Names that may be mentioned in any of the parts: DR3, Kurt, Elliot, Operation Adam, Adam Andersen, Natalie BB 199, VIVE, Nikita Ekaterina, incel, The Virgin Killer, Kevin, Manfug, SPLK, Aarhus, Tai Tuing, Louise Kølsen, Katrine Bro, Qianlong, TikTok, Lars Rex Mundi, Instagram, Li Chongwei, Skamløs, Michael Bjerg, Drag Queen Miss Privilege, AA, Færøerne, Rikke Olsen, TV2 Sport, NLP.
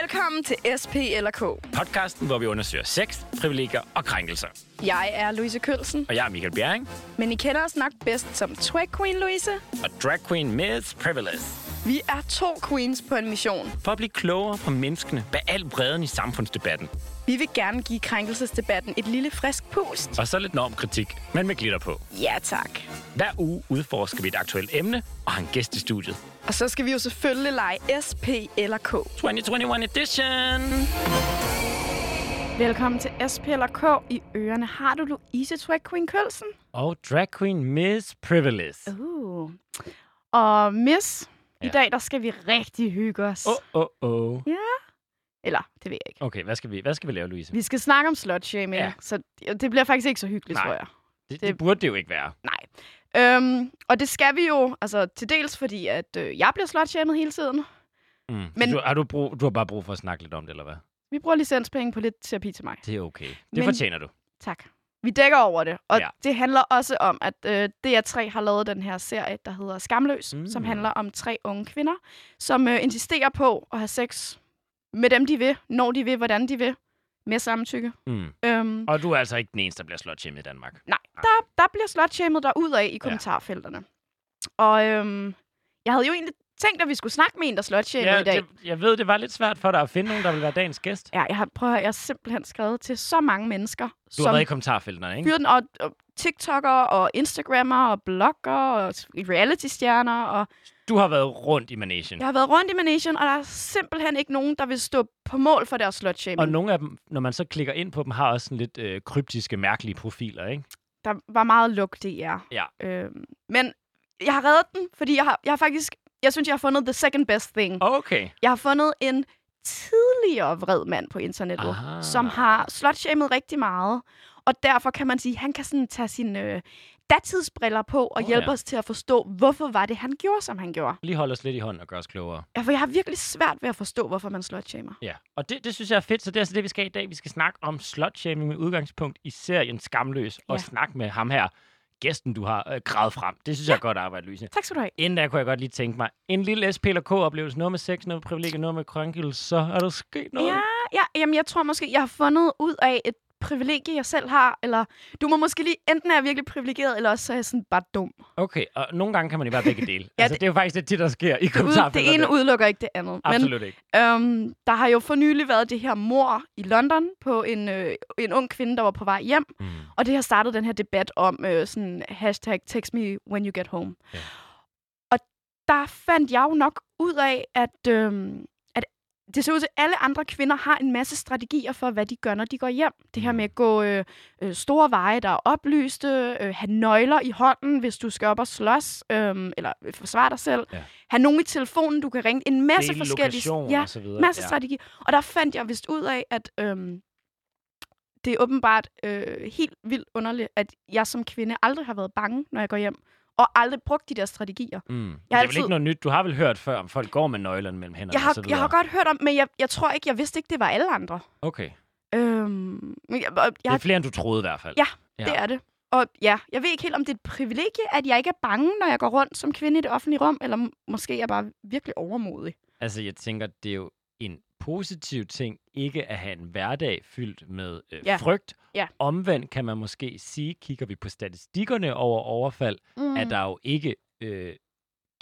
Velkommen til SPLK. Podcasten, hvor vi undersøger sex, privilegier og krænkelser. Jeg er Louise Kølsen. Og jeg er Michael Bjerg. Men I kender os nok bedst som Drag Queen Louise. Og Drag Queen Miss Privilege. Vi er to queens på en mission. For at blive klogere på menneskene bag al bredden i samfundsdebatten. Vi vil gerne give krænkelsesdebatten et lille frisk pust. Og så lidt normkritik, men med glitter på. Ja, tak. Hver uge udforsker vi et aktuelt emne og har en gæst i studiet. Og så skal vi jo selvfølgelig lege SP eller K. 2021 edition! Velkommen til SP eller K. I ørerne har du Louise Drag Queen Kølsen. Og Drag Queen Miss Privilege. Og Miss, i dag der skal vi rigtig hygge os. Ja. Eller, det ved jeg ikke. Okay, hvad skal vi lave, Louise? Vi skal snakke om slutshaming, så det bliver faktisk ikke så hyggeligt, tror jeg. Det burde det jo ikke være. Nej. Og det skal vi jo, altså til dels fordi, at jeg bliver slutshamet hele tiden. Mm. Men du har bare brug for at snakke lidt om det, eller hvad? Vi bruger licenspenge på lidt terapi til mig. Det er okay. Men fortjener du. Tak. Vi dækker over det, og det handler også om, at DR3 har lavet den her serie, der hedder Skamløs, som handler om tre unge kvinder, som insisterer på at have sex med dem, de vil, når de vil, hvordan de vil. Med samtykke. Mm. Og du er altså ikke den eneste, der bliver slutshamed i Danmark. Nej, der bliver slutshamed derudad i kommentarfelterne. Og jeg havde jo egentlig tænkt, at vi skulle snakke med en, der slutshamed i dag. Jeg ved, det var lidt svært for dig at finde nogen, der ville være dagens gæst. Ja, jeg har simpelthen skrevet til så mange mennesker. Du har været i kommentarfelterne, ikke? Byrden og TikTok'er og Instagrammer og blogger og reality-stjerner. Og du har været rundt i managen. Jeg har været rundt i managen, og der er simpelthen ikke nogen, der vil stå på mål for deres slutshaming. Og nogle af dem, når man så klikker ind på dem, har også sådan lidt kryptiske, mærkelige profiler, ikke? Der var meget lugt i jer. Ja. Men jeg har reddet den, fordi jeg har faktisk... Jeg synes, jeg har fundet the second best thing. Okay. Jeg har fundet en tidligere vred mand på internettet, som har slutshamet rigtig meget. Og derfor kan man sige, at han kan sådan tage sine datidsbriller på og hjælpe os til at forstå, hvorfor var det, han gjorde, som han gjorde. Lige holde os lidt i hånden og gøre os klogere. Ja, for jeg har virkelig svært ved at forstå, hvorfor man slutshamer. Ja, og det synes jeg er fedt, så det er altså det, vi skal i dag. Vi skal snakke om slutshaming med udgangspunkt i serien Skamløs og snakke med ham her. Gæsten, du har gravet frem. Det synes jeg er godt arbejde, Louise. Tak skal du have. Inden der kunne jeg godt lige tænke mig, en lille SPLK-oplevelse, noget med sex, noget med privilegier, noget med krænkel, så er der sket noget. Jamen jeg tror måske, jeg har fundet ud af et privilegie, jeg selv har, eller du må måske lige, enten er jeg virkelig privilegeret, eller også så er jeg sådan bare dum. Okay, og nogle gange kan man i hvert fald begge dele. Det er jo faktisk det, der sker i kommentarfeltet. Det ene udelukker ikke det andet. Absolut men, ikke. Der har jo for nylig været det her mord i London på en ung kvinde, der var på vej hjem, og det har startet den her debat om sådan hashtag text me when you get home. Ja. Og der fandt jeg jo nok ud af, at det ser ud til, at alle andre kvinder har en masse strategier for, hvad de gør, når de går hjem. Det her med at gå store veje, der er oplyste, have nøgler i hånden, hvis du skal op og slås, eller forsvare dig selv. Ja. Have nogen i telefonen, du kan ringe. En masse forskellige og så videre. Masse strategier. Og der fandt jeg vist ud af, at det er åbenbart helt vildt underligt, at jeg som kvinde aldrig har været bange, når jeg går hjem. Og aldrig brugt de der strategier. Mm. Det er vel ikke noget nyt. Du har vel hørt før, om folk går med nøglerne mellem hænderne? Jeg har godt hørt om, men jeg tror ikke, jeg vidste ikke, det var alle andre. Okay. Det er flere, end du troede i hvert fald. Ja, det er det. Og jeg ved ikke helt, om det er et privilegie, at jeg ikke er bange, når jeg går rundt som kvinde i det offentlige rum, eller måske er jeg bare virkelig overmodig. Altså, jeg tænker, det er jo en positiv ting, ikke at have en hverdag fyldt med frygt. Ja. Omvendt kan man måske sige, kigger vi på statistikkerne over overfald, at der jo ikke... det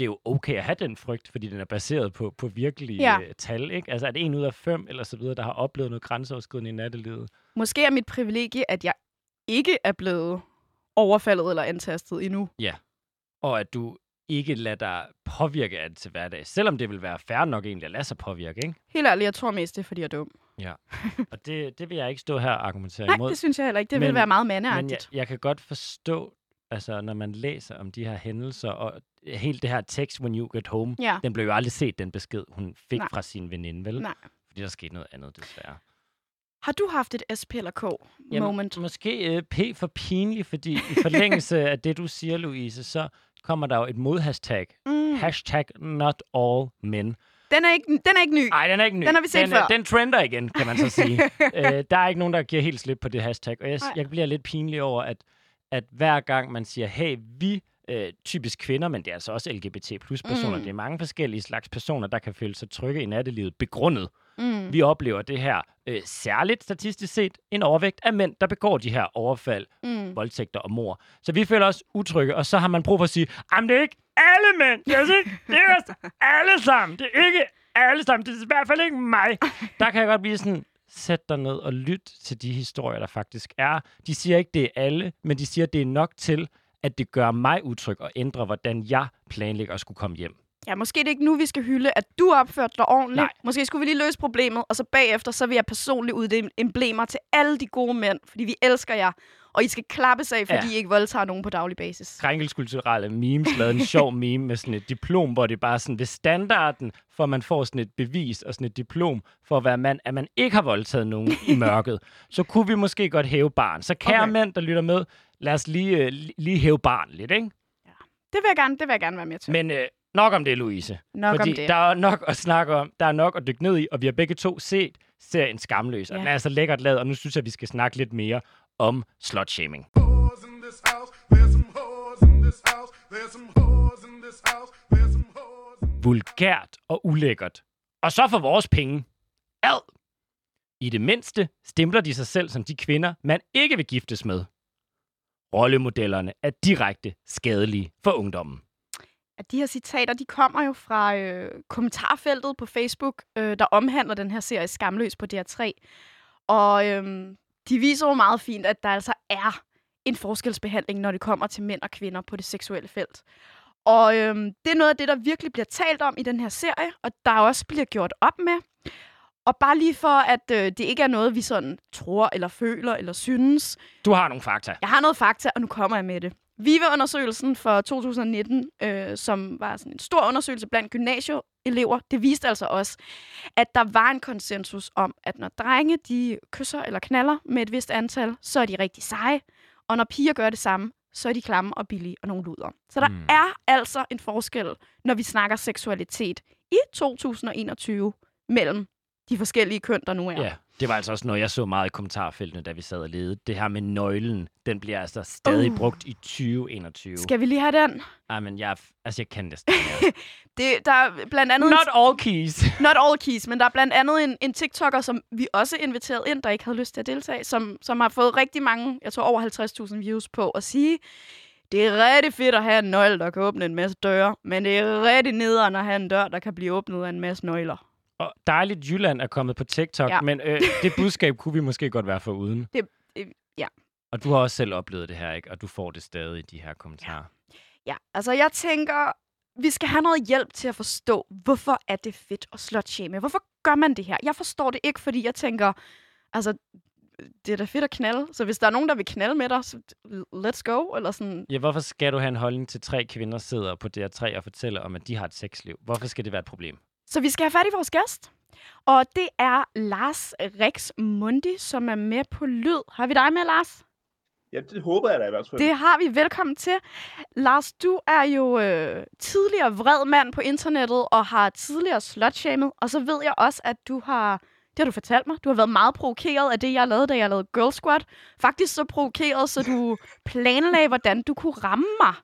er jo okay at have den frygt, fordi den er baseret på virkelige tal, ikke? Altså, at 1 ud af 5 eller så videre, der har oplevet noget grænseoverskridende i nattelivet. Måske er mit privilegie, at jeg ikke er blevet overfaldet eller antastet endnu. Ja, og at du ikke lade dig påvirke af det til hverdag, selvom det vil være fair nok egentlig at lade sig påvirke, ikke? Helt ærligt, jeg tror mest, det er, fordi jeg er dum. Ja, og det vil jeg ikke stå her og argumentere imod. Nej, det synes jeg heller ikke. Det vil være meget mandeagtigt. Men jeg kan godt forstå, altså, når man læser om de her hændelser, og hele det her text, when you get home, den blev jo aldrig set, den besked, hun fik fra sin veninde, vel? Nej. Fordi der skete noget andet, desværre. Har du haft et SPLK-moment? Måske P for pinlig, fordi i forlængelse af det, du siger, Louise, så kommer der jo et modhashtag. Hashtag not all men. Den er ikke ny. Nej, den er ikke ny. Den har vi set før. Den trender igen, kan man så sige. Der er ikke nogen, der giver helt slip på det hashtag. Og jeg bliver lidt pinlig over, at hver gang man siger, hey, vi typisk kvinder, men det er altså også LGBT plus personer. Det er mange forskellige slags personer, der kan føle sig trygge i nattelivet, begrundet Mm. Vi oplever det her særligt statistisk set en overvægt af mænd, der begår de her overfald, voldtægter og mord. Så vi føler os utrygge, og så har man brug for at sige, jamen det er ikke alle mænd, det er ikke alle sammen, det er ikke alle sammen, det er i hvert fald ikke mig. Der kan jeg godt blive sådan, sæt dig ned og lyt til de historier, der faktisk er. De siger ikke, det er alle, men de siger, det er nok til, at det gør mig utryg og ændrer, hvordan jeg planlægger at skulle komme hjem. Ja, måske det er ikke nu, vi skal hylde, at du opførte dig ordentligt. Nej. Måske skulle vi lige løse problemet, og så bagefter, så vil jeg personligt uddele emblemer til alle de gode mænd, fordi vi elsker jer, og I skal klappes af, fordi I ikke voldtager nogen på daglig basis. Krænkelseskulturelle memes lavede en sjov meme med sådan et diplom, hvor det bare sådan ved standarden, for man får sådan et bevis og sådan et diplom for at være mand, at man ikke har voldtaget nogen i mørket. Så kunne vi måske godt hæve barren. Så kære mænd, der lytter med, lad os lige hæve barren lidt, ikke? Ja. Det vil jeg gerne være med til. Men nok om det, Louise. Fordi der er nok at snakke om, der er nok at dykke ned i, og vi har begge to set serien Skamløs, og den er altså lækkert lavet, og nu synes jeg, vi skal snakke lidt mere om slutshaming. Vulgært og ulækkert. Og så for vores penge. Ad! I det mindste stempler de sig selv som de kvinder, man ikke vil giftes med. Rollemodellerne er direkte skadelige for ungdommen. At de her citater, de kommer jo fra kommentarfeltet på Facebook, der omhandler den her serie Skamløs på DR3. Og de viser jo meget fint, at der altså er en forskelsbehandling, når det kommer til mænd og kvinder på det seksuelle felt. Og det er noget af det, der virkelig bliver talt om i den her serie, og der også bliver gjort op med. Og bare lige for, at det ikke er noget, vi sådan tror eller føler eller synes. Du har nogle fakta. Jeg har noget fakta, og nu kommer jeg med det. VIVE-undersøgelsen fra 2019, som var sådan en stor undersøgelse blandt gymnasieelever, det viste altså også, at der var en konsensus om, at når drenge de kysser eller knaller med et vist antal, så er de rigtig seje, og når piger gør det samme, så er de klamme og billige og nogle luder. Så der er altså en forskel, når vi snakker seksualitet i 2021 mellem de forskellige køn, der nu er. Ja, det var altså også noget, jeg så meget i kommentarfeltene, da vi sad og ledede. Det her med nøglen, den bliver altså stadig brugt i 2021. Skal vi lige have den? Ej, men jeg kan det stadig. Der er blandt andet... Not all keys, men der er blandt andet en TikToker, som vi også inviterede ind, der ikke havde lyst til at deltage, som har fået rigtig mange, jeg tror over 50.000 views på at sige... Det er rigtig fedt at have en nøgle, der kan åbne en masse døre, men det er rigtig nederen at have en dør, der kan blive åbnet af en masse nøgler. Og dejligt, Jylland er kommet på TikTok, men det budskab kunne vi måske godt være foruden. Ja. Og du har også selv oplevet det her, ikke? Og du får det stadig i de her kommentarer. Ja, altså jeg tænker, vi skal have noget hjælp til at forstå, hvorfor er det fedt at slutshame? Hvorfor gør man det her? Jeg forstår det ikke, fordi jeg tænker, altså... Det er da fedt at knalde. Så hvis der er nogen, der vil knalde med dig, så let's go, eller sådan... Ja, hvorfor skal du have en holdning til tre kvinder, sidder på DR3 og fortæller om, at de har et sexliv? Hvorfor skal det være et problem? Så vi skal have fat i vores gæst. Og det er Lars Rex Mundi, som er med på lyd. Har vi dig med, Lars? Ja, det håber jeg da i hvert fald. Det har vi. Velkommen til. Lars, du er jo tidligere vred mand på internettet, og har tidligere slutshamed. Og så ved jeg også, at du har... Det har du fortalt mig. Du har været meget provokeret af det, jeg lavede, da jeg lavede Girl Squad. Faktisk så provokeret, så du planlagde, hvordan du kunne ramme mig.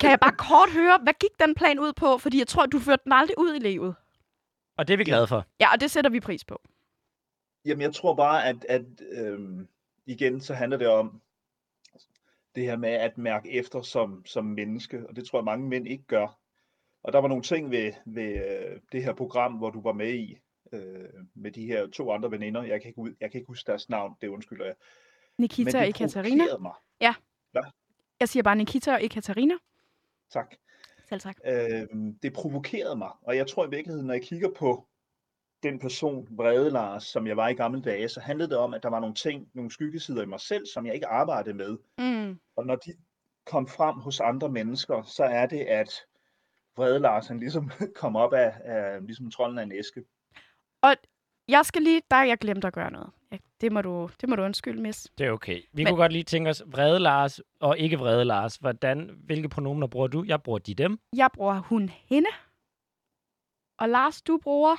Kan jeg bare kort høre, hvad gik den plan ud på? Fordi jeg tror, du førte den aldrig ud i livet. Og det er vi glade for. Ja, og det sætter vi pris på. Jamen, jeg tror bare, at igen, så handler det om det her med at mærke efter som menneske. Og det tror jeg, mange mænd ikke gør. Og der var nogle ting ved det her program, hvor du var med i, med de her to andre veninder. Jeg kan ikke huske deres navn, det undskylder jeg. Nikita og Ekaterina. Ja. Hvad? Jeg siger bare Nikita og Ekaterina. Tak. Selv tak. Det provokerede mig, og jeg tror i virkeligheden, når jeg kigger på den person, vrede Lars, som jeg var i gamle dage, så handlede det om, at der var nogle ting, nogle skyggesider i mig selv, som jeg ikke arbejdede med. Mm. Og når de kom frem hos andre mennesker, så er det, at vrede Lars, han ligesom kom op af ligesom trolden af en æske. Og jeg skal lige... Der jeg glemte at gøre noget. Det må du undskylde, Miss. Det er okay. Vi kunne godt lige tænke os vrede Lars og ikke vrede Lars. Hvilke pronomener bruger du? Jeg bruger de dem. Jeg bruger hun, hende. Og Lars, du bruger...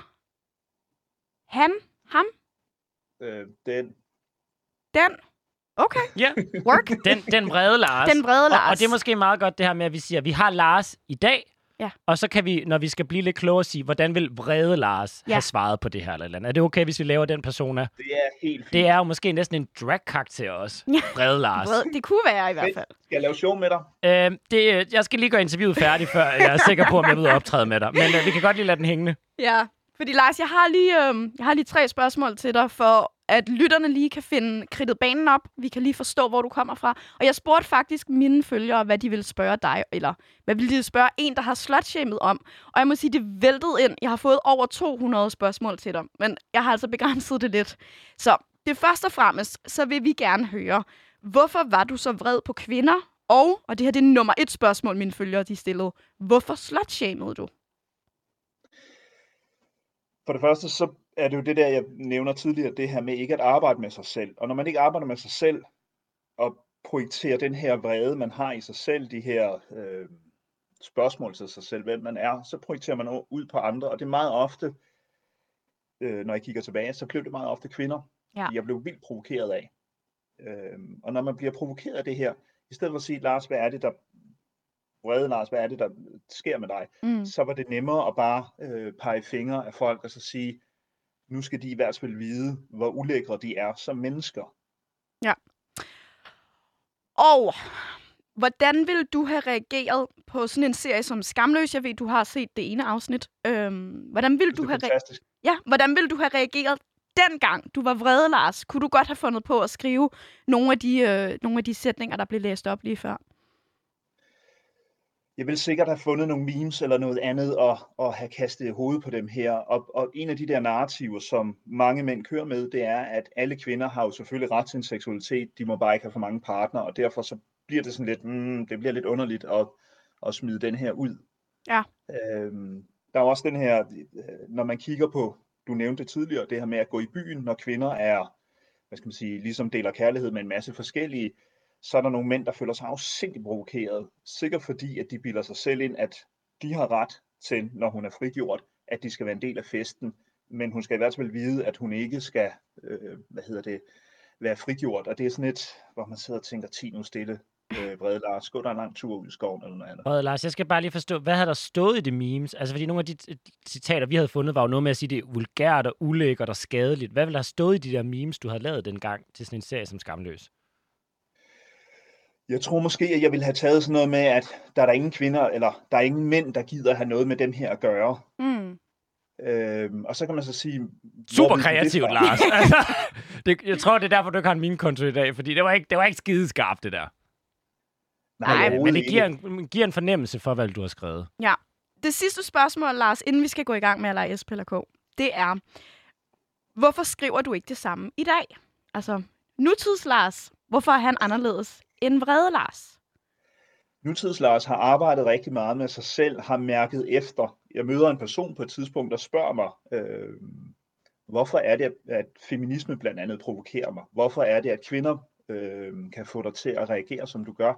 Han, ham. Den. Okay. Ja. Yeah. Work. Den vrede Lars. Den vrede Lars. Og det er måske meget godt det her med, at vi siger, at vi har Lars i dag, Ja. Og så kan vi, når vi skal blive lidt klogere, sige, hvordan vil vrede Lars have svaret på det her eller andet? Er det okay, hvis vi laver den persona? Det er helt fint. Det er jo måske næsten en drag-karakter også. Ja. Vrede Lars. Det kunne være i hvert fald. Skal jeg lave show med dig? Jeg skal lige gøre interviewet færdigt, før jeg er sikker på, om jeg vil optræde med dig. Men vi kan godt lige lade den hængende. Ja, fordi Lars, jeg har lige 3 spørgsmål til dig, for at lytterne lige kan finde kridtet banen op. Vi kan lige forstå, hvor du kommer fra. Og jeg spurgte faktisk mine følgere, hvad de ville spørge dig, eller hvad ville de spørge en, der har slutshamed om. Og jeg må sige, det væltede ind. Jeg har fået over 200 spørgsmål til dig, men jeg har altså begrænset det lidt. Så det først og fremmest, så vil vi gerne høre, hvorfor var du så vred på kvinder? Og det her det er nummer 1 spørgsmål, mine følgere de stillede. Hvorfor slutshamede du? For det første, så er det jo det der, jeg nævner tidligere, det her med ikke at arbejde med sig selv. Og når man ikke arbejder med sig selv, og projekterer den her vrede, man har i sig selv, de her spørgsmål til sig selv, hvem man er, så projekterer man ud på andre. Og det er meget ofte, når jeg kigger tilbage, så blev det meget ofte kvinder, jeg blev vildt provokeret af. Og når man bliver provokeret af det her, i stedet for at sige, Lars, hvad er det, der vrede Lars, hvad er det, der sker med dig? Så var det nemmere at bare pege fingre af folk og så sige, nu skal de i hvert fald vide, hvor ulækre de er som mennesker. Ja. Og hvordan ville du have reageret på sådan en serie som Skamløs? Jeg ved, du har set det ene afsnit. Hvordan ville du have reageret dengang, du var vrede, Lars? Kunne du godt have fundet på at skrive nogle af de sætninger, der blev læst op lige før? Jeg vil sikkert have fundet nogle memes eller noget andet og have kastet hovedet på dem her. Og en af de der narrativer, som mange mænd kører med, det er, at alle kvinder har jo selvfølgelig ret til en seksualitet. De må bare ikke have for mange partnere, og derfor så bliver det sådan lidt, det bliver lidt underligt at smide den her ud. Ja. Der er også den her, når man kigger på, du nævnte tidligere, det her med at gå i byen, når kvinder er, hvad skal man sige, ligesom deler kærlighed med en masse forskellige, så er der nogle mænd, der føler sig afsindigt provokeret. Sikkert fordi, at de bilder sig selv ind, at de har ret til, når hun er frigjort, at de skal være en del af festen. Men hun skal i hvert fald vide, at hun ikke skal være frigjort. Og det er sådan et, hvor man sidder og tænker, 10 nu stille, vrede Lars, gå der en lang tur ud i skoven eller noget andet. Vrede Lars, jeg skal bare lige forstå, hvad havde der stået i det memes? Altså fordi nogle af de citater, vi havde fundet, var jo noget med at sige, det er vulgært og ulækkert og skadeligt. Hvad ville der have stået i de der memes, du havde lavet dengang til sådan en serie som Skamløs? Jeg tror måske, at jeg ville have taget sådan noget med, at der er ingen kvinder, eller der er ingen mænd, der gider have noget med dem her at gøre. Og så kan man så sige... Super kreativt, Lars. Altså, jeg tror, det er derfor, du ikke har en meme-konto i dag, fordi det var ikke skideskarpt, det der. Nej, men det giver en fornemmelse for, hvad du har skrevet. Ja. Det sidste spørgsmål, Lars, inden vi skal gå i gang med at lege SPLK, det er, hvorfor skriver du ikke det samme i dag? Altså, nutids Lars, hvorfor er han anderledes en vrede Lars? Nutids Lars har arbejdet rigtig meget med sig selv, har mærket efter. Jeg møder en person på et tidspunkt, der spørger mig, hvorfor er det, at feminisme blandt andet provokerer mig? Hvorfor er det, at kvinder kan få dig til at reagere, som du gør?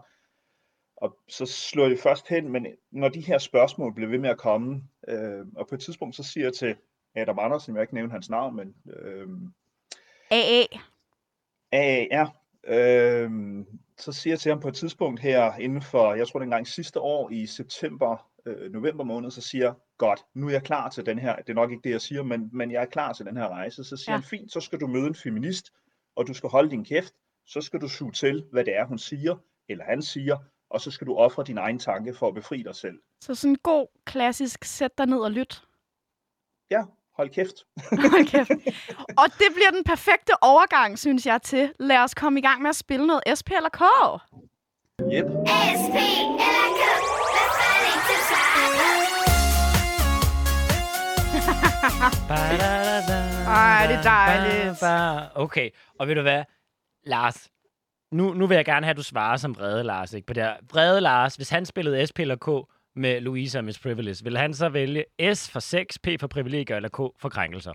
Og så slår det først hen, men når de her spørgsmål bliver ved med at komme, og på et tidspunkt så siger jeg til Adam Andersen, jeg ikke nævner hans navn, men... Så siger jeg til ham på et tidspunkt her inden for, jeg tror det engang sidste år i november måned, så siger jeg, godt, nu er jeg klar til den her, det er nok ikke det, jeg siger, men jeg er klar til den her rejse. Så siger han, fint, så skal du møde en feminist, og du skal holde din kæft, så skal du suge til, hvad det er, hun siger, eller han siger, og så skal du ofre din egen tanke for at befri dig selv. Så sådan en god, klassisk, sæt dig ned og lyt. Ja. Hold kæft. Hold kæft. Og det bliver den perfekte overgang, synes jeg, til. Lad os komme i gang med at spille noget SP eller K. Yep. SP eller K. Ej, det er dejligt. Okay, og ved du hvad, Lars? Nu vil jeg gerne have, at du svarer som vrede Lars, ikke? På det her. Vrede Lars, hvis han spillede SP eller K med Louise og Miss Privilege, vil han så vælge S for sex, P for privilegier eller K for krænkelser?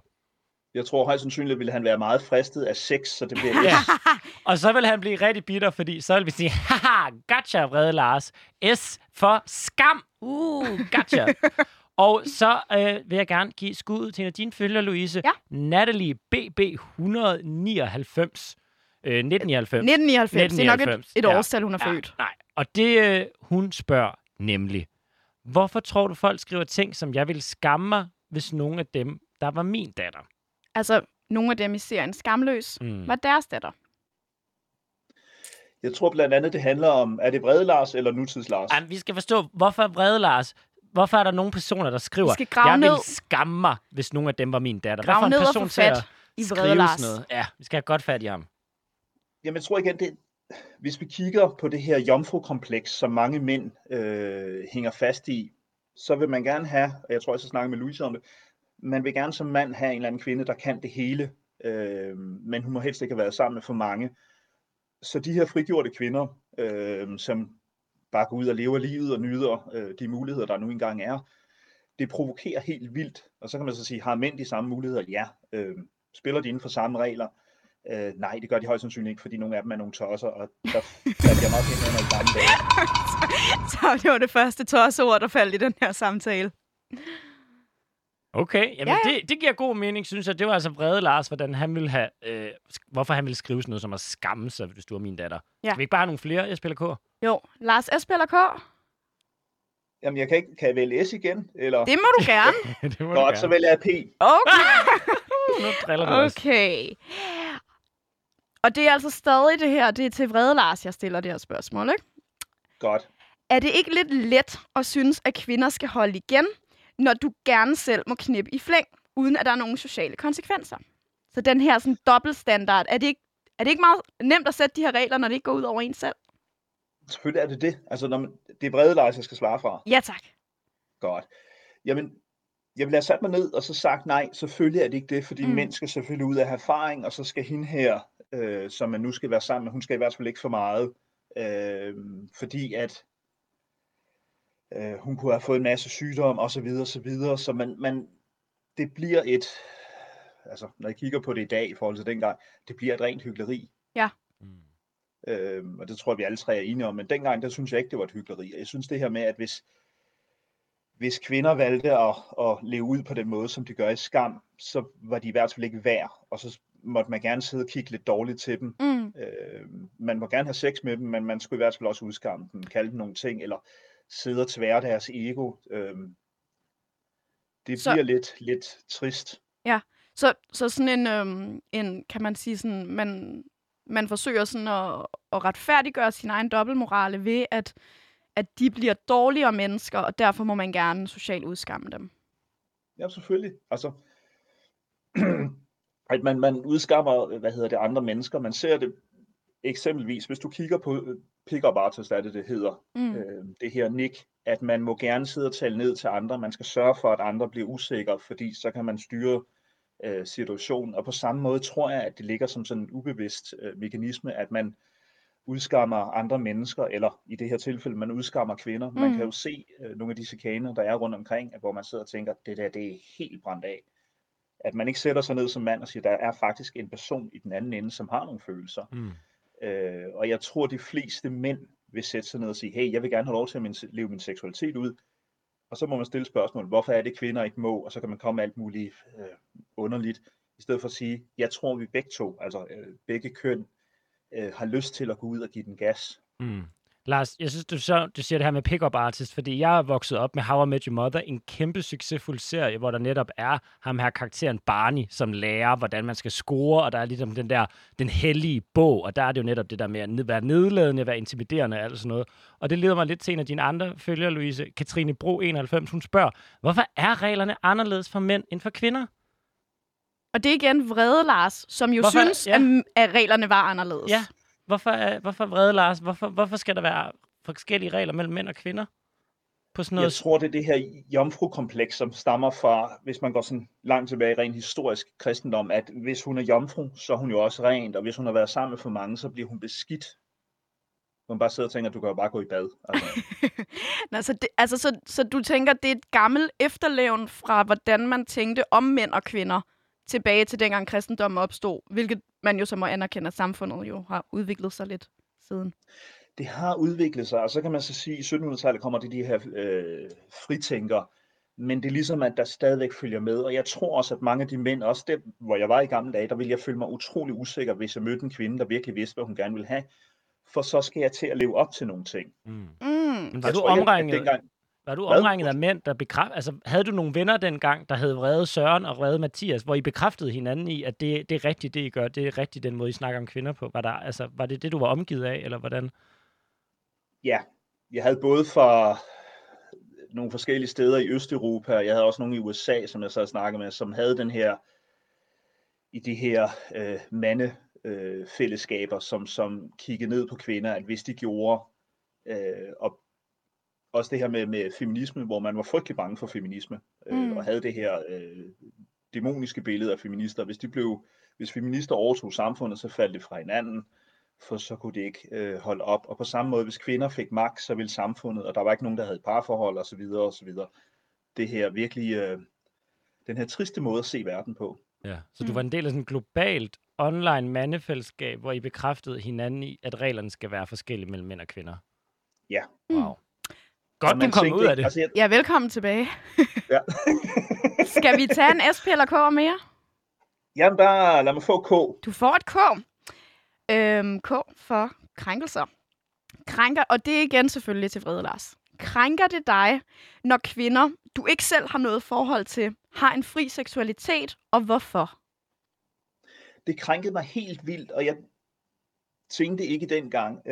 Jeg tror højst sandsynligt, ville han være meget fristet af sex, så det bliver S. Og så vil han blive rigtig bitter, fordi så vil vi sige, haha, gotcha, vrede Lars. S for skam. Gotcha. Og så vil jeg gerne give skuddet til en af dine følgere, Louise. Ja. Natalie BB 199. 1999. Det er nok et årstal, hun er født. Nej. Og det, hun spørger nemlig, Hvorfor tror du, folk skriver ting, som jeg ville skamme mig, hvis nogen af dem, der var min datter? Altså, nogle af dem i serien Skamløs var deres datter. Jeg tror blandt andet, det handler om, er det vrede Lars eller nutids Lars? Jamen, vi skal forstå, hvorfor vrede Lars? Hvorfor er der nogle personer, der skriver, jeg vil skamme mig, hvis nogen af dem var min datter? Grav ned og få fat i vrede Lars. Noget? Ja, vi skal have godt fat i ham. Jamen, jeg tror igen, det hvis vi kigger på det her jomfrukompleks, som mange mænd hænger fast i, så vil man gerne have, og jeg tror, jeg skal snakke med Louise om det, man vil gerne som mand have en eller anden kvinde, der kan det hele, men hun må helst ikke have været sammen med for mange. Så de her frigjorte kvinder, som bare går ud og lever livet og nyder de muligheder, der nu engang er, det provokerer helt vildt. Og så kan man så sige, har mænd de samme muligheder? Ja. Spiller de inden for samme regler? Nej, det gør de højst sandsynligt ikke, fordi nogle af dem er nogle tosser, og der faldt jeg meget pænt under i gamle dage. Så det var det første tosseord, der faldt i den her samtale. Okay, jamen ja. Det giver god mening, synes jeg. Det var altså vrede Lars, hvordan han ville have, hvorfor han ville skrive sådan noget som at skamme sig, hvis du var min datter. Ja. Skal vi ikke bare have nogle flere SPLK? Jo, Lars SPLK. Jamen, jeg kan jeg vælge S igen? Eller? Det må du gerne. Det må godt, du gerne. Så vælger jeg P. Okay. Okay. Og det er altså stadig det her, det er til vrede Lars, jeg stiller det her spørgsmål, ikke? Godt. Er det ikke lidt let at synes, at kvinder skal holde igen, når du gerne selv må knippe i flæng, uden at der er nogen sociale konsekvenser? Så den her sådan dobbeltstandard, er det ikke meget nemt at sætte de her regler, når det ikke går ud over en selv? Selvfølgelig er det det. Altså, når man, det er vrede Lars, jeg skal svare fra. Ja, tak. Godt. Jamen, jeg ville have sat mig ned og så sagt, nej, selvfølgelig er det ikke det, fordi mænd skal selvfølgelig ud af erfaring, og så skal hende her, som man nu skal være sammen med, hun skal i hvert fald ikke for meget, fordi at hun kunne have fået en masse sygdomme, osv., så man, det bliver et, altså når jeg kigger på det i dag i forhold til dengang, det bliver et rent hykleri. Ja. Og det tror jeg, vi alle tre er enige om, men dengang, der synes jeg ikke, det var et hykleri. Jeg synes det her med, at hvis kvinder valgte at leve ud på den måde, som de gør i Skam, så var de i hvert fald ikke værd, og så måtte man gerne sidde og kigge lidt dårligt til dem. Man må gerne have sex med dem, men man skulle i hvert fald også udskamme dem, kalde dem nogle ting, eller sidde og tvære deres ego. Bliver lidt trist. Ja, så sådan en kan man sige, sådan, man forsøger sådan at retfærdiggøre sin egen dobbeltmorale ved, at de bliver dårligere mennesker, og derfor må man gerne socialt udskamme dem. Ja, selvfølgelig. Altså, at man udskammer, andre mennesker. Man ser det eksempelvis, hvis du kigger på pick-up artist, det hedder, det her Nick, at man må gerne sidde og tale ned til andre. Man skal sørge for, at andre bliver usikre, fordi så kan man styre situationen. Og på samme måde tror jeg, at det ligger som sådan en ubevidst mekanisme, at man udskammer andre mennesker, eller i det her tilfælde, man udskammer kvinder. Man kan jo se nogle af de chikaner, der er rundt omkring, hvor man sidder og tænker, det der, det er helt brændt af. At man ikke sætter sig ned som mand og siger, der er faktisk en person i den anden ende, som har nogle følelser. Og jeg tror, de fleste mænd vil sætte sig ned og sige, hey, jeg vil gerne have lov til at leve min seksualitet ud. Og så må man stille spørgsmålet, hvorfor er det, kvinder ikke må? Og så kan man komme alt muligt underligt. I stedet for at sige, jeg tror, vi begge to, altså begge køn, har lyst til at gå ud og give den gas. Lars, jeg synes, du siger det her med pick-up artist, fordi jeg er vokset op med How I Met Your Mother, en kæmpe succesfuld serie, hvor der netop er ham her karakteren Barney, som lærer, hvordan man skal score, og der er ligesom den hellige bog, og der er det jo netop det der med at være nedladende, at være intimiderende og alt sådan noget. Og det leder mig lidt til en af dine andre følgere, Louise, Katrine Bro 91, hun spørger, hvorfor er reglerne anderledes for mænd end for kvinder? Og det er igen vrede Lars, som jo synes, at reglerne var anderledes. Ja. Hvorfor vrede Lars? Hvorfor skal der være forskellige regler mellem mænd og kvinder? På sådan noget? Jeg tror, det er det her jomfrukompleks, som stammer fra, hvis man går sådan langt tilbage i rent historisk kristendom, at hvis hun er jomfru, så er hun jo også rent, og hvis hun har været sammen med for mange, så bliver hun beskidt. Man bare sidder og tænker, at du kan jo bare gå i bad. Altså. Så du tænker, det er et gammelt efterlevn fra, hvordan man tænkte om mænd og kvinder, tilbage til dengang kristendommen opstod, hvilket man jo så må anerkende, at samfundet jo har udviklet sig lidt siden. Det har udviklet sig, og så kan man så sige, at i 1700-tallet kommer det de her fritænker, men det er ligesom, at der stadigvæk følger med, og jeg tror også, at mange af de mænd, også det, hvor jeg var i gamle dage, der ville jeg føle mig utrolig usikker, hvis jeg mødte en kvinde, der virkelig vidste, hvad hun gerne ville have, for så skal jeg til at leve op til nogle ting. Var du omregnet? Var du omringet af mænd, der bekræftede... Altså, havde du nogle venner dengang, der havde reddet Søren og reddet Mathias, hvor I bekræftede hinanden i, at det er rigtigt, det I gør, det er rigtigt den måde, I snakker om kvinder på? Var det det, du var omgivet af, eller hvordan? Ja, jeg havde både fra nogle forskellige steder i Østeuropa, og jeg havde også nogle i USA, som jeg så snakkede med, som havde den her... i de her mandefællesskaber, som kiggede ned på kvinder, at hvis de gjorde... og også det her med feminisme, hvor man var frygtelig bange for feminisme, og havde det her dæmoniske billede af feminister. Hvis feminister overtog samfundet, så faldt det fra hinanden, for så kunne det ikke holde op. Og på samme måde, hvis kvinder fik magt, så ville samfundet, og der var ikke nogen, der havde parforhold osv. osv. Det her virkelig, den her triste måde at se verden på. Ja. Så du var en del af sådan et globalt online mandefællesskab, hvor I bekræftede hinanden i, at reglerne skal være forskellige mellem mænd og kvinder. Ja. Wow. Godt, du kom ud af det. Ja, velkommen tilbage. Ja. Skal vi tage en SP eller K mere? Jamen, bare lad mig få K. Du får et K. K for krænkelser. Krænker, og det er igen selvfølgelig til vrede, Lars. Krænker det dig, når kvinder, du ikke selv har noget forhold til, har en fri seksualitet, og hvorfor? Det krænkede mig helt vildt, og jeg tænkte ikke dengang,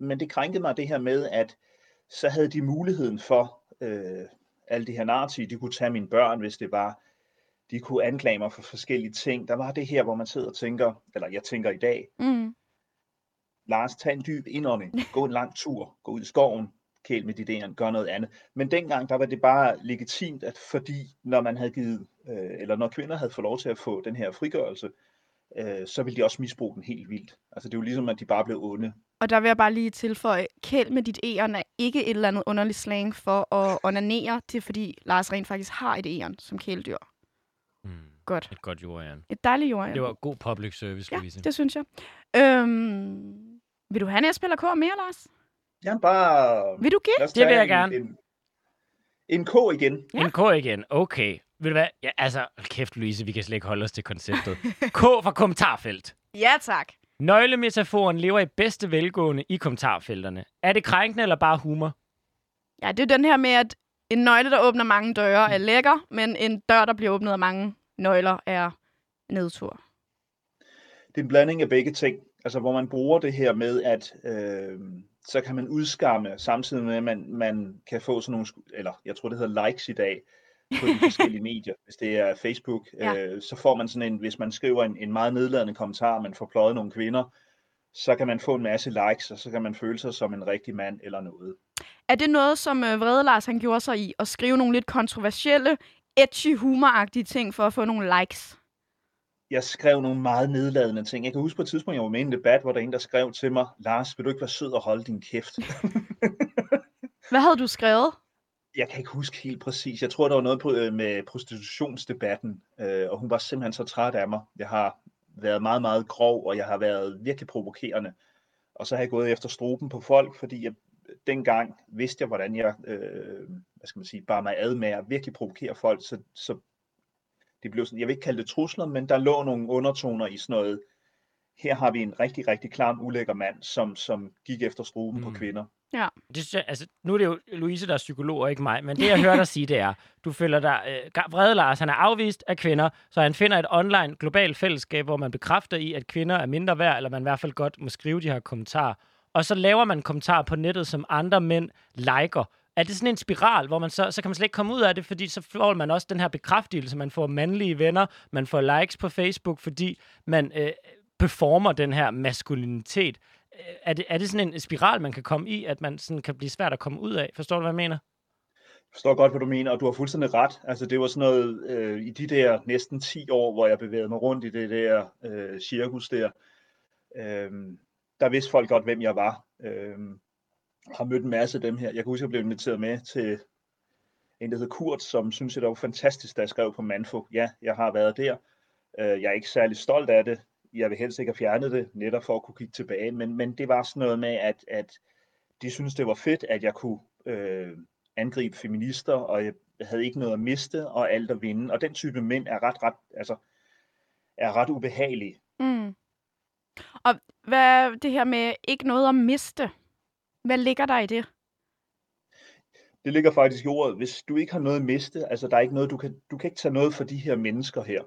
men det krænkede mig det her med, at så havde de muligheden for alle de her narrativ. De kunne tage mine børn, hvis det var. De kunne anklage mig for forskellige ting. Der var det her, hvor man sidder og tænker, eller jeg tænker i dag, Lars, tag en dyb indånding, gå en lang tur, gå ud i skoven, kæl med dit æren, gør noget andet. Men dengang, der var det bare legitimt, at fordi når man havde givet, eller når kvinder havde fået lov til at få den her frigørelse, så ville de også misbruge den helt vildt. Altså det er jo ligesom, at de bare blev onde. Og der vil jeg bare lige tilføje, kæld med dit æren er ikke et eller andet underligt slang for at onanere, det er fordi Lars rent faktisk har et æren som kæledyr. Godt. Et godt jordæren. Et dejligt jordæren. Det var god public service, skulle vi sige. Det synes jeg. Vil du have en SPLK mere, Lars? Jamen bare... Vil du give? Det vil jeg gerne. En K igen. Ja. En K igen, okay. Ved du hvad? Ja, altså, kæft Louise, vi kan slet ikke holde os til konceptet. K fra kommentarfelt. Ja, tak. Nøglemetaforen lever i bedste velgående i kommentarfelterne. Er det krænkende eller bare humor? Ja, det er den her med, at en nøgle, der åbner mange døre, er lækker, men en dør, der bliver åbnet af mange nøgler, er nedtur. Det er en blanding af begge ting. Altså, hvor man bruger det her med, at så kan man udskamme, samtidig med, at man kan få sådan nogle, eller jeg tror, det hedder likes i dag, på de forskellige medier. Hvis det er Facebook, så får man sådan en, hvis man skriver en meget nedladende kommentar, man får pløjet nogle kvinder, så kan man få en masse likes, og så kan man føle sig som en rigtig mand eller noget. Er det noget, som Vrede Lars han gjorde sig i, at skrive nogle lidt kontroversielle, edgy, humoragtige ting for at få nogle likes? Jeg skrev nogle meget nedladende ting. Jeg kan huske på et tidspunkt, jeg var med i en debat, hvor der en, der skrev til mig, Lars, vil du ikke være sød og holde din kæft? Hvad havde du skrevet? Jeg kan ikke huske helt præcis. Jeg tror, der var noget med prostitutionsdebatten, og hun var simpelthen så træt af mig. Jeg har været meget, meget grov, og jeg har været virkelig provokerende. Og så har jeg gået efter struben på folk, fordi jeg dengang vidste jeg, hvordan jeg bar mig ad med at virkelig provokere folk. Så det blev sådan, jeg vil ikke kalde det trusler, men der lå nogle undertoner i sådan noget. Her har vi en rigtig, rigtig klam, ulækker mand, som gik efter struben på kvinder. Ja. Nu er det jo Louise, der er psykolog, og ikke mig, men det, jeg hører dig sige, det er, du føler dig, Vrede Lars, han er afvist af kvinder, så han finder et online, globalt fællesskab, hvor man bekræfter i, at kvinder er mindre værd, eller man i hvert fald godt må skrive de her kommentarer. Og så laver man kommentarer på nettet, som andre mænd liker. Er det sådan en spiral, hvor man så kan man slet ikke komme ud af det, fordi så får man også den her bekræftelse, man får mandlige venner, man får likes på Facebook, fordi man performer den her maskulinitet. Er det sådan en spiral, man kan komme i, at man sådan kan blive svært at komme ud af? Forstår du, hvad jeg mener? Jeg forstår godt, hvad du mener, og du har fuldstændig ret. Altså, det var sådan noget i de der næsten 10 år, hvor jeg bevægede mig rundt i det der cirkus der. Der vidste folk godt, hvem jeg var. Har mødt en masse af dem her. Jeg kan huske, at jeg blev inviteret med til en, der hedder Kurt, som synes, det var fantastisk, da jeg skrev på Manfug. Ja, jeg har været der. Jeg er ikke særlig stolt af det. Jeg vil helst ikke have fjernet det, netop for at kunne kigge tilbage, men det var sådan noget med, at de syntes, det var fedt, at jeg kunne angribe feminister, og jeg havde ikke noget at miste, og alt at vinde. Og den type mænd er ret ubehagelige. Og hvad det her med ikke noget at miste? Hvad ligger der i det? Det ligger faktisk i ordet, hvis du ikke har noget at miste, altså der er ikke noget, du kan ikke tage noget for de her mennesker her,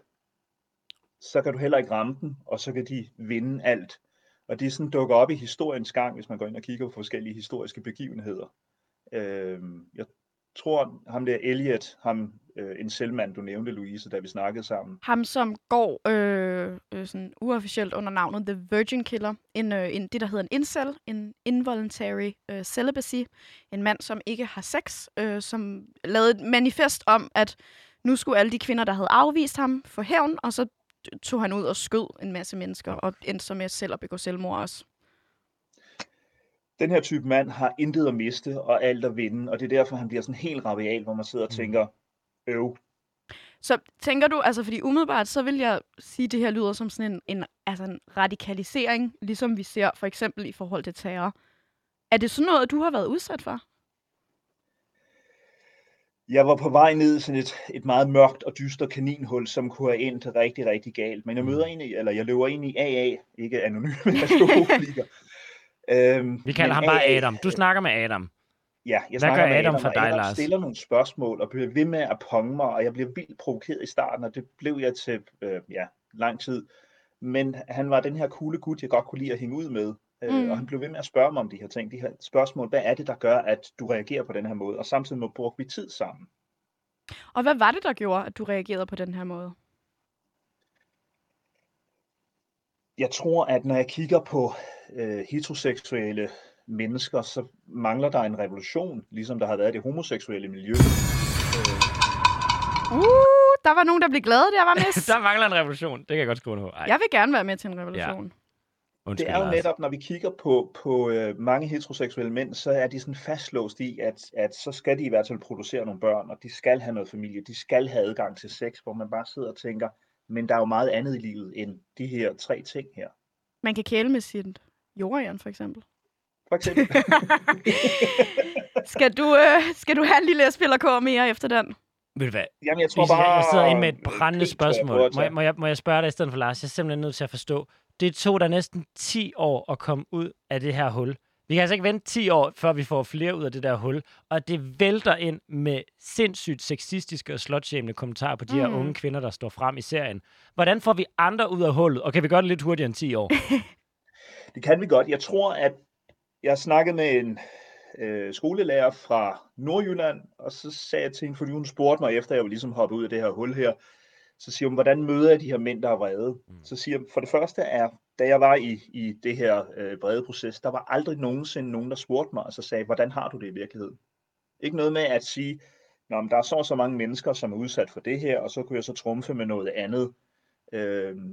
så kan du heller ikke ramme dem, og så kan de vinde alt. Og det sådan dukker op i historiens gang, hvis man går ind og kigger på forskellige historiske begivenheder. Jeg tror, ham der Elliot, incel-mand, du nævnte, Louise, da vi snakkede sammen. Ham, som går sådan uofficielt under navnet The Virgin Killer. Det, der hedder en incel, en involuntary celibacy. En mand, som ikke har sex, som lavede et manifest om, at nu skulle alle de kvinder, der havde afvist ham, få hævn, og så tog han ud og skød en masse mennesker, og endte så med selv at begå selvmord også. Den her type mand har intet at miste, og alt at vinde, og det er derfor, han bliver sådan helt rabiat, hvor man sidder og tænker, Så tænker du, altså fordi umiddelbart, så vil jeg sige, at det her lyder som sådan en radikalisering, ligesom vi ser for eksempel i forhold til terror. Er det sådan noget, du har været udsat for? Jeg var på vej ned i sådan et meget mørkt og dyster kaninhul, som kunne have endt rigtig, rigtig galt. Men jeg løber ind i AA, ikke anonyme alkoholiker. Vi kalder ham bare Adam. Du snakker med Adam. Ja, jeg snakker med Adam for dig, Lars? Adam stiller nogle spørgsmål og bliver ved med at ponge mig, og jeg bliver vildt provokeret i starten, og det blev jeg til lang tid. Men han var den her coole gut, jeg godt kunne lide at hænge ud med, og han blev ved med at spørge mig om de her ting, de her spørgsmål. Hvad er det, der gør, at du reagerer på den her måde? Og samtidig brugte vi tid sammen. Og hvad var det, der gjorde, at du reagerede på den her måde? Jeg tror, at når jeg kigger på heteroseksuelle mennesker, så mangler der en revolution, ligesom der har været i det homoseksuelle miljø. Der var nogen, der blev glade der, var Mads. Der mangler en revolution, det kan jeg godt skrive på. Jeg vil gerne være med til en revolution. Ja. Undskyld, det er jo netop, når vi kigger på mange heteroseksuelle mænd, så er de sådan fastlåst i, at så skal de i hvert fald producere nogle børn, og de skal have noget familie, de skal have adgang til sex, hvor man bare sidder og tænker, men der er jo meget andet i livet end de her tre ting her. Man kan kæle med sit jordjern, for eksempel. Skal du have en lille SPLK mere efter den? Ved du hvad? Jamen, jeg tror bare... Jeg sidder inde med et brændende spørgsmål. Må jeg spørge dig i stedet for Lars? Jeg er simpelthen nødt til at forstå. Det tog der næsten 10 år at komme ud af det her hul. Vi kan altså ikke vente 10 år, før vi får flere ud af det der hul. Og det vælter ind med sindssygt sexistiske og slutshamende kommentarer på de her unge kvinder, der står frem i serien. Hvordan får vi andre ud af hullet? Og kan vi gøre det lidt hurtigere end 10 år? Det kan vi godt. Jeg tror, at jeg snakkede med en skolelærer fra Nordjylland, og så sagde jeg til hende, fordi hun spurgte mig efter, jeg var ligesom hoppet ud af det her hul her, så siger hun, hvordan møder jeg de her mænd, der er vrede? Så siger jeg, for det første er, da jeg var i det her vredeproces, der var aldrig nogensinde nogen, der spurgte mig, og så sagde, hvordan har du det i virkeligheden? Ikke noget med at sige, nå, men der er så mange mennesker, som er udsat for det her, og så kunne jeg så trumfe med noget andet.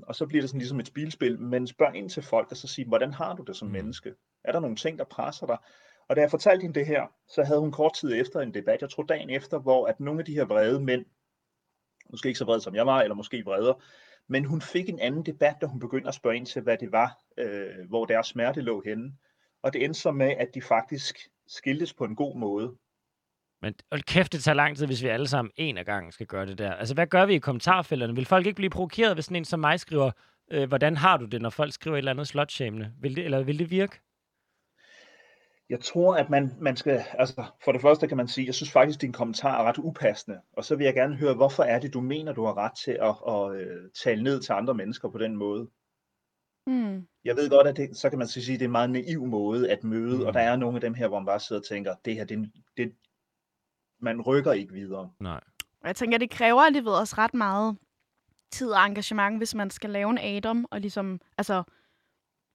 Og så bliver det sådan ligesom et spilspil, men spørg ind til folk, og så sige, hvordan har du det som menneske? Er der nogle ting, der presser dig? Og da jeg fortalte hende det her, så havde hun kort tid efter en debat, jeg tror dagen efter, hvor at nogle af de her vrede mænd, måske ikke så vrede som jeg var, eller måske vredere, men hun fik en anden debat, da hun begyndte at spørge ind til, hvad det var, hvor deres smerte lå henne. Og det endte så med, at de faktisk skiltes på en god måde. Men hold kæft, det tager lang tid, hvis vi alle sammen en af gangen skal gøre det der. Altså, hvad gør vi i kommentarfelterne? Vil folk ikke blive provokeret, hvis sådan en som mig skriver, hvordan har du det, når folk skriver et eller andet slutshamende? Vil det virke? Jeg tror, at man skal, altså for det første kan man sige, jeg synes faktisk, din kommentar er ret upassende, og så vil jeg gerne høre, hvorfor er det, du mener, du har ret til at tale ned til andre mennesker på den måde? Jeg ved godt, at det, så kan man sige, at det er en meget naiv måde at møde, og der er nogle af dem her, hvor man bare sidder og tænker, det her, det man rykker ikke videre. Nej. Jeg tænker, det kræver alligevel også ret meget tid og engagement, hvis man skal lave en Adam, og ligesom, altså...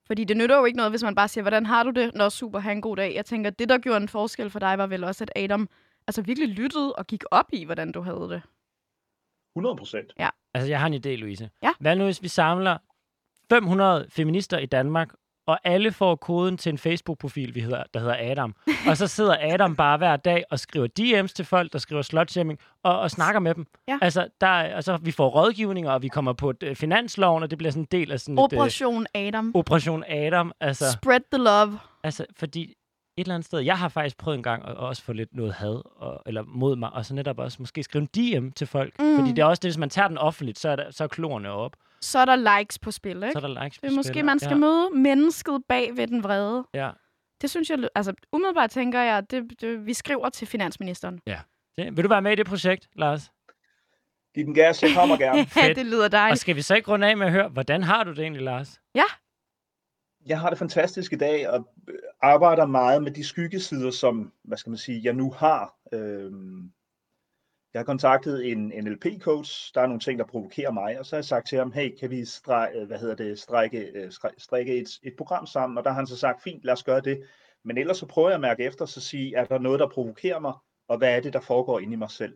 Fordi det nytter jo ikke noget, hvis man bare siger, hvordan har du det? Nå, super, have en god dag. Jeg tænker, det, der gjorde en forskel for dig, var vel også, at Adam altså virkelig lyttede og gik op i, hvordan du havde det. 100%. Ja. Altså, jeg har en idé, Louise. Ja? Hvad nu, hvis vi samler 500 feminister i Danmark, og alle får koden til en Facebook-profil, der hedder Adam. Og så sidder Adam bare hver dag og skriver DM's til folk, der skriver slutshaming, og snakker med dem. Ja. Altså, vi får rådgivninger, og vi kommer på finansloven, og det bliver sådan en del af sådan Operation Adam. Operation Adam. Altså, spread the love. Altså, fordi et eller andet sted, jeg har faktisk prøvet en gang at også få lidt noget had eller mod mig, og så netop også måske skrive en DM til folk. Fordi det er også det, hvis man tager den offentligt, så er klorene op. Så er der likes på spil, ikke? Så er der likes på spil. Måske man skal møde mennesket bag ved den vrede. Ja. Det synes jeg, altså umiddelbart tænker jeg, det, vi skriver til finansministeren. Ja. Det, vil du være med i det projekt, Lars? Giv den gas, jeg kommer gerne. Ja, det lyder dejligt. Og skal vi så ikke runde af med at høre, hvordan har du det egentlig, Lars? Ja. Jeg har det fantastisk i dag, og arbejder meget med de skyggesider, som, hvad skal man sige, jeg nu har. Jeg har kontaktet en NLP-coach, der er nogle ting, der provokerer mig, og så har jeg sagt til ham, hey, kan vi strikke et program sammen? Og der har han så sagt, fint, lad os gøre det. Men ellers så prøver jeg at mærke efter, så sige, er der noget, der provokerer mig, og hvad er det, der foregår inde i mig selv?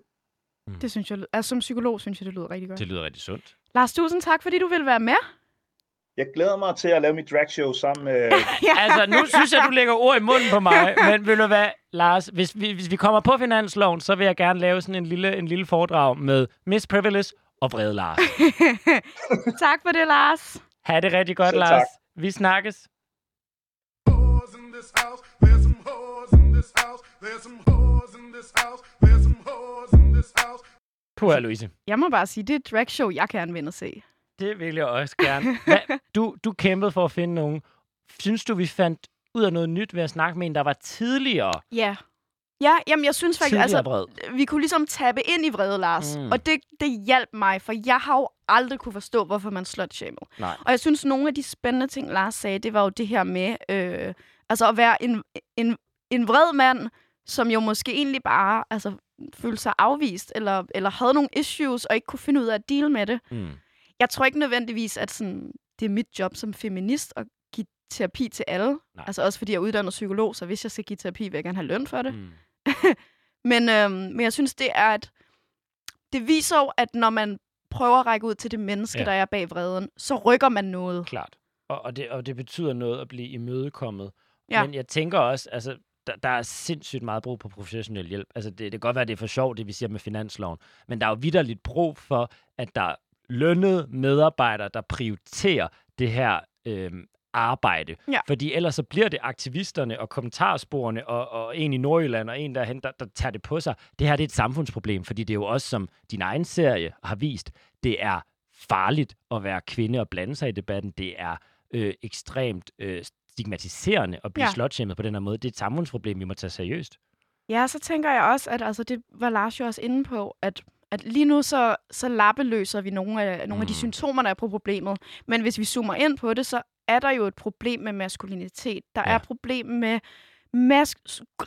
Mm. Det synes jeg, altså som psykolog, synes jeg, det lyder rigtig godt. Det lyder rigtig sundt. Lars, tusind tak, fordi du ville være med. Jeg glæder mig til at lave mit dragshow sammen med... Ja. Altså, nu synes jeg, du lægger ord i munden på mig. Men vil du være, Lars, hvis vi kommer på finansloven, så vil jeg gerne lave sådan en lille foredrag med Miss Privilege og Vrede Lars. Tak for det, Lars. Ha' det rigtig godt, så, Lars. Tak. Vi snakkes. Puh, Louise. Jeg må bare sige, det er et dragshow, jeg kan anvende at se. Det vil jeg også gerne. Du kæmpede for at finde nogen. Synes du, vi fandt ud af noget nyt ved at snakke med en, der var tidligere? Ja. Ja, jamen jeg synes faktisk, altså, vi kunne ligesom tappe ind i Vrede Lars. Mm. Og det hjalp mig, for jeg har jo aldrig kunne forstå, hvorfor man slutshamede. Og jeg synes, nogle af de spændende ting, Lars sagde, det var jo det her med altså at være en vred mand, som jo måske egentlig bare altså, følte sig afvist, eller havde nogle issues, og ikke kunne finde ud af at deal med det. Mm. Jeg tror ikke nødvendigvis, at sådan, det er mit job som feminist at give terapi til alle. Nej. Altså også fordi jeg er uddannet psykolog, så hvis jeg skal give terapi, vil jeg gerne have løn for det. Mm. men jeg synes, det er, at det viser jo, at når man prøver at række ud til det menneske, der er bag vreden, så rykker man noget. Klart. Og det betyder noget at blive imødekommet. Ja. Men jeg tænker også, altså, der er sindssygt meget brug på professionel hjælp. Altså, det kan godt være, det er for sjovt, det vi siger med finansloven. Men der er jo vitterligt brug for, at der lønnede medarbejdere, der prioriterer det her arbejde. Ja. Fordi ellers så bliver det aktivisterne og kommentarsporene og en i Nordjylland og en derhen, der tager det på sig. Det her det er et samfundsproblem, fordi det er jo også, som din egen serie har vist, det er farligt at være kvinde og blande sig i debatten. Det er ekstremt stigmatiserende at blive slutshamed på den her måde. Det er et samfundsproblem, vi må tage seriøst. Ja, så tænker jeg også, at altså, det var Lars jo også inde på, at lige nu så lappeløser vi nogle af de symptomer, der er på problemet. Men hvis vi zoomer ind på det, så er der jo et problem med maskulinitet. Der er et problem med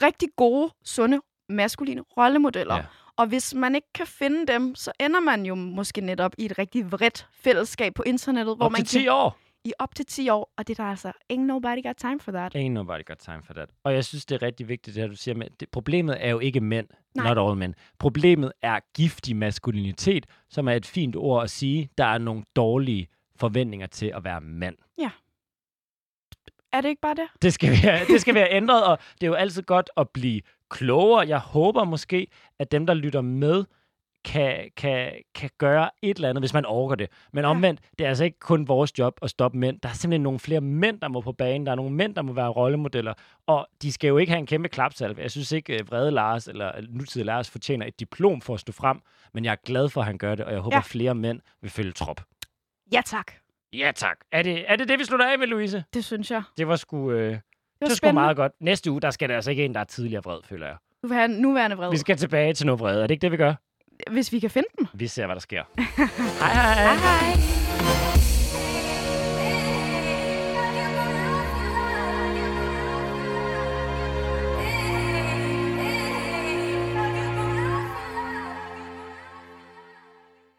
rigtig gode, sunde, maskuline rollemodeller. Ja. Og hvis man ikke kan finde dem, så ender man jo måske netop i et rigtig vredt fællesskab på internettet. Hvor man 10 år! I op til 10 år, og det er der altså ain't nobody got time for that. Ain't nobody got time for that. Og jeg synes, det er rigtig vigtigt, det her, du siger, men problemet er jo ikke mænd, not all men. Problemet er giftig maskulinitet, som er et fint ord at sige, der er nogle dårlige forventninger til at være mand. Ja. Er det ikke bare det? Det skal være ændret, og det er jo altid godt at blive klogere. Jeg håber måske, at dem, der lytter med, kan gøre et eller andet, hvis man orker det. Men omvendt, det er altså ikke kun vores job at stoppe mænd. Der er simpelthen nogle flere mænd, der må på banen. Der er nogle mænd, der må være rollemodeller. Og de skal jo ikke have en kæmpe klapsalve. Jeg synes ikke, Vrede Lars eller nutidig Lars fortjener et diplom for at stå frem. Men jeg er glad for, at han gør det, og jeg håber, flere mænd vil følge trop. Ja tak. Ja tak. Er det, vi slutter af med, Louise? Det synes jeg. Det var sgu, det var sgu meget godt. Næste uge, der skal der altså ikke en, der er tidligere vred, føler jeg. Du vil have en nuværende vred. Vi skal tilbage til noget vrede. Er det ikke det, vi gør? Hvis vi kan finde dem. Vi ser, hvad der sker. Hej, hej.